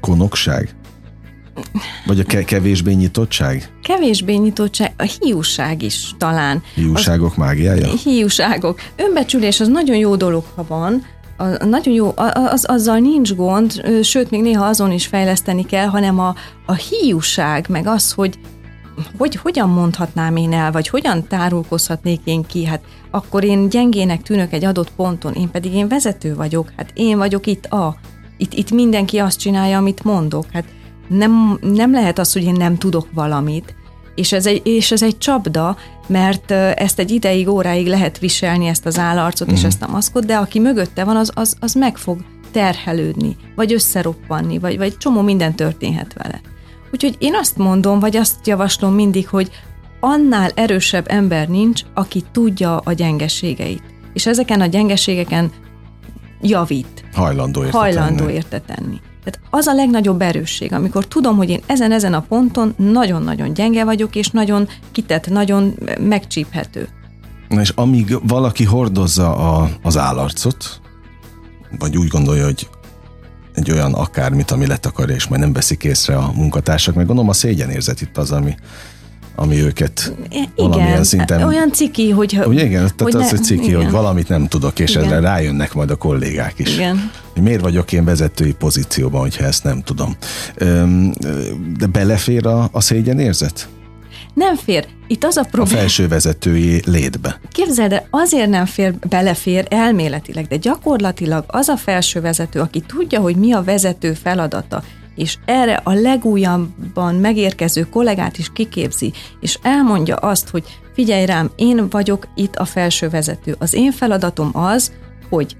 Konokság? Vagy a kevésbé nyitottság? Kevésbé nyitottság, a hiúság is talán. Hiúságok az, mágiája? Hiúságok. Önbecsülés az nagyon jó dolog, ha van, a, nagyon jó, az, azzal nincs gond, sőt, még néha azon is fejleszteni kell, hanem a, a hiúság, meg az, hogy Hogy, hogyan mondhatnám én el, vagy hogyan tárulkozhatnék én ki? Hát akkor én gyengének tűnök egy adott ponton, én pedig én vezető vagyok, hát én vagyok itt a... Itt, itt mindenki azt csinálja, amit mondok. Hát nem, nem lehet az, hogy én nem tudok valamit. És ez egy, és ez egy csapda, mert ezt egy ideig, óráig lehet viselni, ezt az állarcot uh-huh. és ezt a maszkot, de aki mögötte van, az, az, az meg fog terhelődni, vagy összeroppanni, vagy, vagy csomó minden történhet vele. Úgyhogy én azt mondom, vagy azt javaslom mindig, hogy annál erősebb ember nincs, aki tudja a gyengeségeit. És ezeken a gyengeségeken javít. Hajlandó érte Hajlandó tenni. érte tenni. Tehát az a legnagyobb erősség, amikor tudom, hogy én ezen-ezen a ponton nagyon-nagyon gyenge vagyok, és nagyon kitett, nagyon megcsíphető. Na és amíg valaki hordozza a, az állarcot, vagy úgy gondolja, hogy egy olyan akármit, ami letakarja, és majd nem veszik észre a munkatársak, meg gondolom a szégyenérzet itt az, ami, ami őket igen, valamilyen szinten... olyan ciki, hogy... Ugye, igen, tehát hogy az, hogy ciki, igen. hogy valamit nem tudok, és igen. ezzel rájönnek majd a kollégák is. Igen. Miért vagyok én vezetői pozícióban, hogyha ezt nem tudom. De belefér a, a szégyenérzet? Nem fér. Itt az a probléma. A felsővezetői létbe. Képzeld el, azért nem fér, belefér elméletileg, de gyakorlatilag az a felsővezető, aki tudja, hogy mi a vezető feladata, és erre a legújabban megérkező kollégát is kiképzi, és elmondja azt, hogy figyelj rám, én vagyok itt a felsővezető. Az én feladatom az, hogy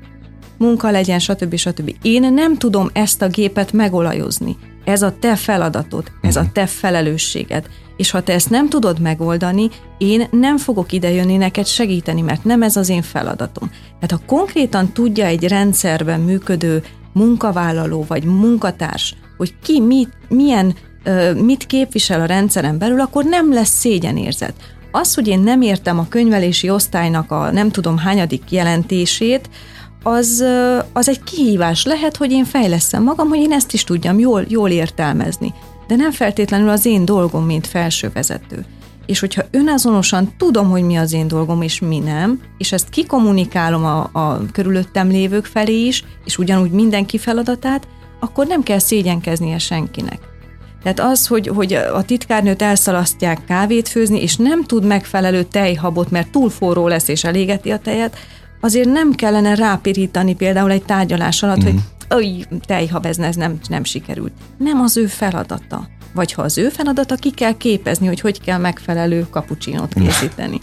munka legyen, stb. stb. Én nem tudom ezt a gépet megolajozni. Ez a te feladatod, ez a te felelősséged. És ha te ezt nem tudod megoldani, én nem fogok idejönni neked segíteni, mert nem ez az én feladatom. Tehát ha konkrétan tudja egy rendszerben működő munkavállaló vagy munkatárs, hogy ki mit, milyen, mit képvisel a rendszeren belül, akkor nem lesz szégyenérzet. Az, hogy én nem értem a könyvelési osztálynak a nem tudom hányadik jelentését, Az, az egy kihívás. Lehet, hogy én fejlesszem magam, hogy én ezt is tudjam jól, jól értelmezni. De nem feltétlenül az én dolgom, mint felsővezető. És hogyha önazonosan tudom, hogy mi az én dolgom, és mi nem, és ezt kikommunikálom a, a körülöttem lévők felé is, és ugyanúgy mindenki feladatát, akkor nem kell szégyenkeznie senkinek. Tehát az, hogy, hogy a titkárnőt elszalasztják kávét főzni, és nem tud megfelelő tejhabot, mert túl forró lesz, és elégeti a tejet, azért nem kellene rápirítani például egy tárgyalás alatt, mm. hogy tejhab, ez nem, nem sikerült. Nem az ő feladata. Vagy ha az ő feladata, ki kell képezni, hogy hogy kell megfelelő kapucsinót készíteni.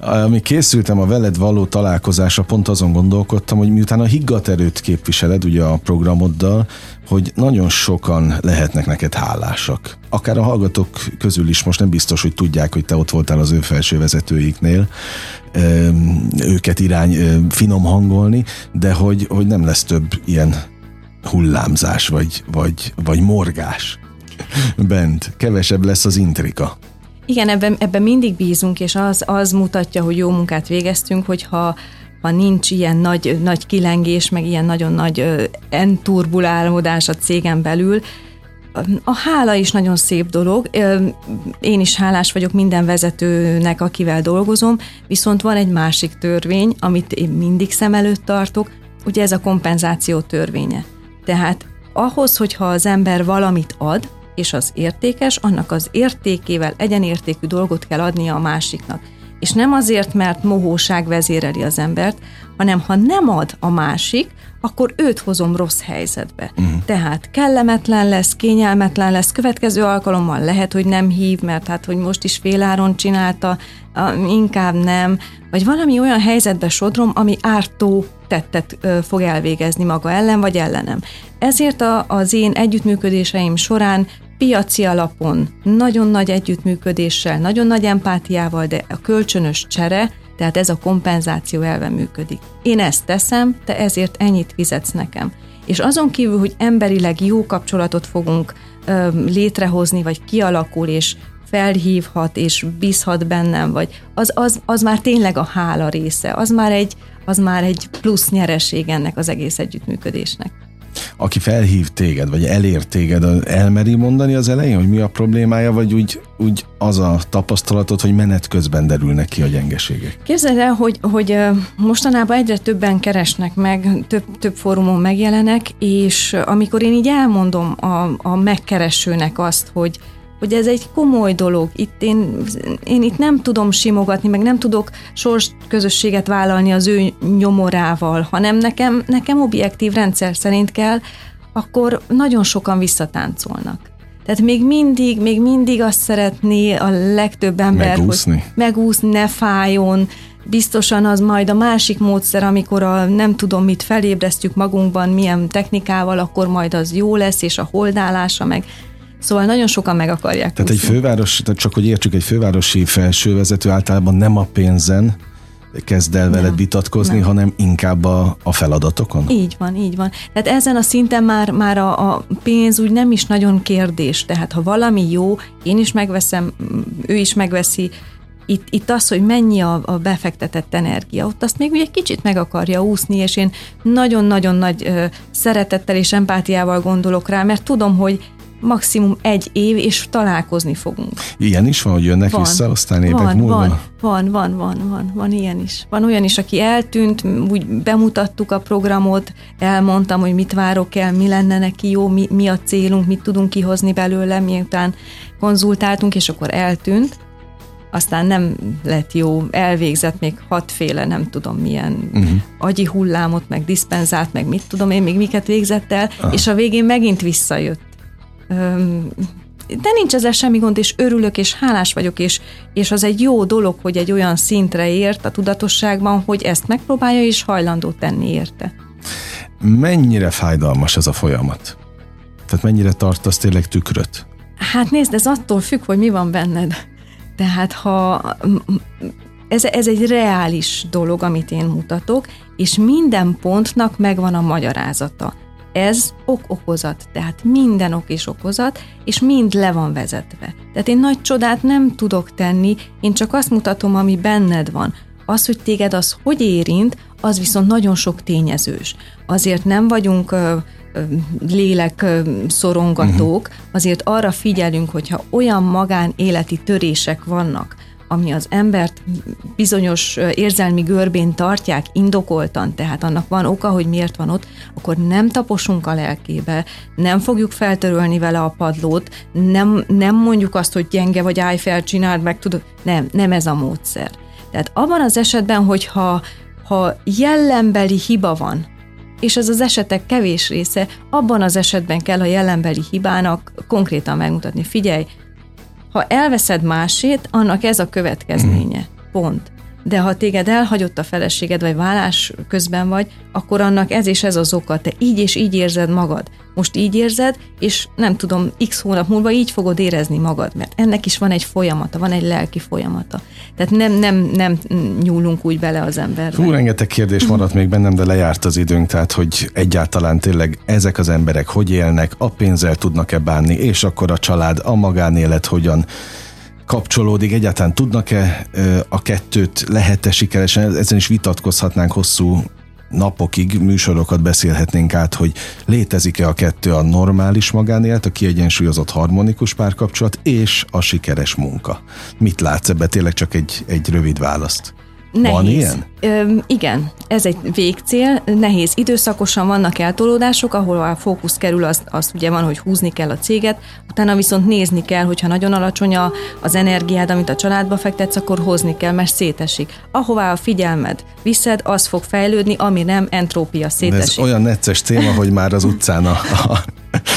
Amíg készültem a veled való találkozásra, pont azon gondolkodtam, hogy miután a higgadt erőt képviseled ugye a programoddal, hogy nagyon sokan lehetnek neked hálásak. Akár a hallgatók közül is most nem biztos, hogy tudják, hogy te ott voltál az ő felsővezetőiknél, őket irány finom hangolni, de hogy, hogy nem lesz több ilyen hullámzás, vagy, vagy, vagy morgás. Bent, kevesebb lesz az intrika. Igen, ebben, ebben mindig bízunk, és az, az mutatja, hogy jó munkát végeztünk, hogyha ha nincs ilyen nagy, nagy kilengés, meg ilyen nagyon nagy enturbulálódás a cégen belül. A hála is nagyon szép dolog. Én is hálás vagyok minden vezetőnek, akivel dolgozom, viszont van egy másik törvény, amit én mindig szem előtt tartok, ugye ez a kompenzáció törvénye. Tehát ahhoz, hogyha az ember valamit ad, és az értékes, annak az értékével egyenértékű dolgot kell adnia a másiknak. És nem azért, mert mohóság vezéreli az embert, hanem ha nem ad a másik, akkor őt hozom rossz helyzetbe. Uh-huh. Tehát kellemetlen lesz, kényelmetlen lesz, következő alkalommal lehet, hogy nem hív, mert hát, hogy most is féláron csinálta, inkább nem, vagy valami olyan helyzetbe sodrom, ami ártó tettet fog elvégezni maga ellen, vagy ellenem. Ezért a, az én együttműködéseim során piaci alapon, nagyon nagy együttműködéssel, nagyon nagy empátiával, de a kölcsönös csere, tehát ez a kompenzáció elve működik. Én ezt teszem, te ezért ennyit fizetsz nekem. És azon kívül, hogy emberileg jó kapcsolatot fogunk ö, létrehozni, vagy kialakul, és felhívhat, és bízhat bennem, vagy az, az, az már tényleg a hála része, az már egy, az már egy plusz nyereség ennek az egész együttműködésnek. Aki felhív téged, vagy elér téged, elmeri mondani az elején, hogy mi a problémája, vagy úgy, úgy az a tapasztalatod, hogy menet közben derülnek ki a gyengeségek? Képzeld el, hogy, hogy mostanában egyre többen keresnek meg, több, több fórumon megjelenek, és amikor én így elmondom a, a megkeresőnek azt, hogy hogy ez egy komoly dolog, itt én, én itt nem tudom simogatni, meg nem tudok sorsközösséget vállalni az ő nyomorával, hanem nekem, nekem objektív rendszer szerint kell akkor nagyon sokan visszatáncolnak. Tehát még mindig, még mindig azt szeretné a legtöbb ember, megúszni. hogy megúszni, ne fájjon. Biztosan az majd a másik módszer, amikor a nem tudom mit felébresztjük magunkban, milyen technikával, akkor majd az jó lesz, és a holdálása meg... Szóval nagyon sokan meg akarják. Tehát úszni. Egy főváros, tehát csak hogy értsük, egy fővárosi felsővezető általában nem a pénzen kezd el veled nem, vitatkozni, nem. hanem inkább a, a feladatokon. Így van, így van. Tehát ezen a szinten már, már a, a pénz úgy nem is nagyon kérdés. Tehát ha valami jó, én is megveszem, ő is megveszi. Itt, itt az, hogy mennyi a, a befektetett energia, ott azt még ugye egy kicsit meg akarja úszni, és én nagyon-nagyon nagy ö, szeretettel és empátiával gondolok rá, mert tudom, hogy maximum egy év, és találkozni fogunk. Ilyen is van, hogy jönnek van, vissza, aztán évek van, múlva? Van, van, van, van, van, van ilyen is. Van olyan is, aki eltűnt, úgy bemutattuk a programot, elmondtam, hogy mit várok el, mi lenne neki jó, mi, mi a célunk, mit tudunk kihozni belőle, miután konzultáltunk, és akkor eltűnt. Aztán nem lett jó, elvégzett még hatféle, nem tudom milyen uh-huh. agyi hullámot, meg diszpenzált, meg mit tudom én, még miket végzett el, ah. és a végén megint visszajött. De nincs ezzel semmi gond, és örülök, és hálás vagyok, és, és az egy jó dolog, hogy egy olyan szintre ért a tudatosságban, hogy ezt megpróbálja, és hajlandó tenni érte. Mennyire fájdalmas ez a folyamat? Tehát mennyire tartasz tényleg tükröt? Hát nézd, ez attól függ, hogy mi van benned. Tehát ha ez, ez egy reális dolog, amit én mutatok, és minden pontnak megvan a magyarázata. Ez ok-okozat, tehát minden ok és okozat, és mind le van vezetve. Tehát én nagy csodát nem tudok tenni, én csak azt mutatom, ami benned van. Az, hogy téged az hogy érint, az viszont nagyon sok tényezős. Azért nem vagyunk ö, ö, lélek ö, szorongatók, azért arra figyelünk, hogyha olyan magánéleti törések vannak, ami az embert bizonyos érzelmi görbén tartják indokoltan, tehát annak van oka, hogy miért van ott, akkor nem taposunk a lelkébe, nem fogjuk feltörölni vele a padlót, nem, nem mondjuk azt, hogy gyenge vagy, állj fel, csináld meg, tudod, nem, nem ez a módszer. Tehát abban az esetben, hogyha ha jellembeli hiba van, és ez az esetek kevés része, abban az esetben kell a jellembeli hibának konkrétan megmutatni. Figyelj, ha elveszed másét, annak ez a következménye. Pont. De ha téged elhagyott a feleséged, vagy válás közben vagy, akkor annak ez és ez az oka. Te így és így érzed magad. Most így érzed, és nem tudom, x hónap múlva így fogod érezni magad, mert ennek is van egy folyamata, van egy lelki folyamata. Tehát nem, nem, nem nyúlunk úgy bele az emberbe. Hú, rengeteg kérdés maradt még bennem, de lejárt az időnk, tehát hogy egyáltalán tényleg ezek az emberek hogy élnek, a pénzzel tudnak-e bánni, és akkor a család, a magánélet hogyan kapcsolódik, egyáltalán tudnak-e a kettőt, lehet-e sikeresen, ezen is vitatkozhatnánk hosszú napokig, műsorokat beszélhetnénk át, hogy létezik-e a kettő, a normális magánélet, a kiegyensúlyozott harmonikus párkapcsolat és a sikeres munka. Mit látsz ebbe? Tényleg csak egy, egy rövid választ. Nehéz. Van ilyen? Ö, igen, ez egy végcél, nehéz. Időszakosan vannak eltolódások, ahol a fókusz kerül, az, az ugye van, hogy húzni kell a céget, utána viszont nézni kell, hogyha nagyon alacsony a, az energiád, amit a családba fektetsz, akkor hozni kell, mert szétesik. Ahová a figyelmed viszed, az fog fejlődni, ami nem, entrópia, szétesik. De ez olyan necces téma, hogy már az utcán a, a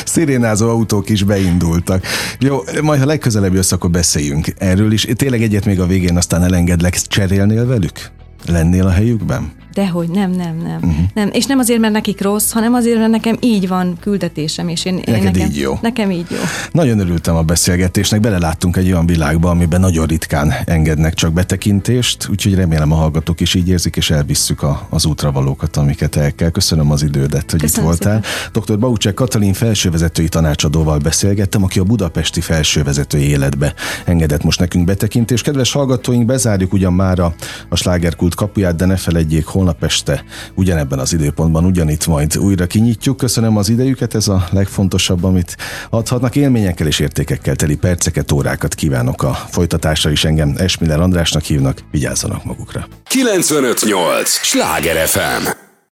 szirénázó autók is beindultak. Jó, majd ha legközelebb jössz, akkor beszéljünk erről is. Tényleg egyet még a végén, aztán elengedlek, cserélnél velük? Lennél a helyükben? Dehogy, nem, nem, nem. Uh-huh. nem. És nem azért, mert nekik rossz, hanem azért, mert nekem így van küldetésem, és én, én nekem, így jó. nekem így jó. Nagyon örültem a beszélgetésnek, beleláttunk egy olyan világba, amiben nagyon ritkán engednek csak betekintést, úgyhogy remélem a hallgatók is így érzik, és elvisszük a, az útravalókat, amiket el kell. Köszönöm az idődet, hogy Köszönöm itt voltál. Szépen. doktor Baucsek Katalin felsővezetői tanácsadóval beszélgettem, aki a budapesti felsővezetői életbe engedett most nekünk betekintést. Kedves hallgatóink, bezárjuk ugyan mára a Sláger Kult kapuját, de ne feledjék, holnap este ugyanebben az időpontban ugyanitt majd újra kinyitjuk. Köszönöm az idejüket, ez a legfontosabb, amit adhatnak. Élményekkel és értékekkel teli perceket, órákat kívánok a folytatásra is. Engem Esmiller Andrásnak hívnak, vigyázzanak magukra. kilencvenöt nyolc Sláger ef em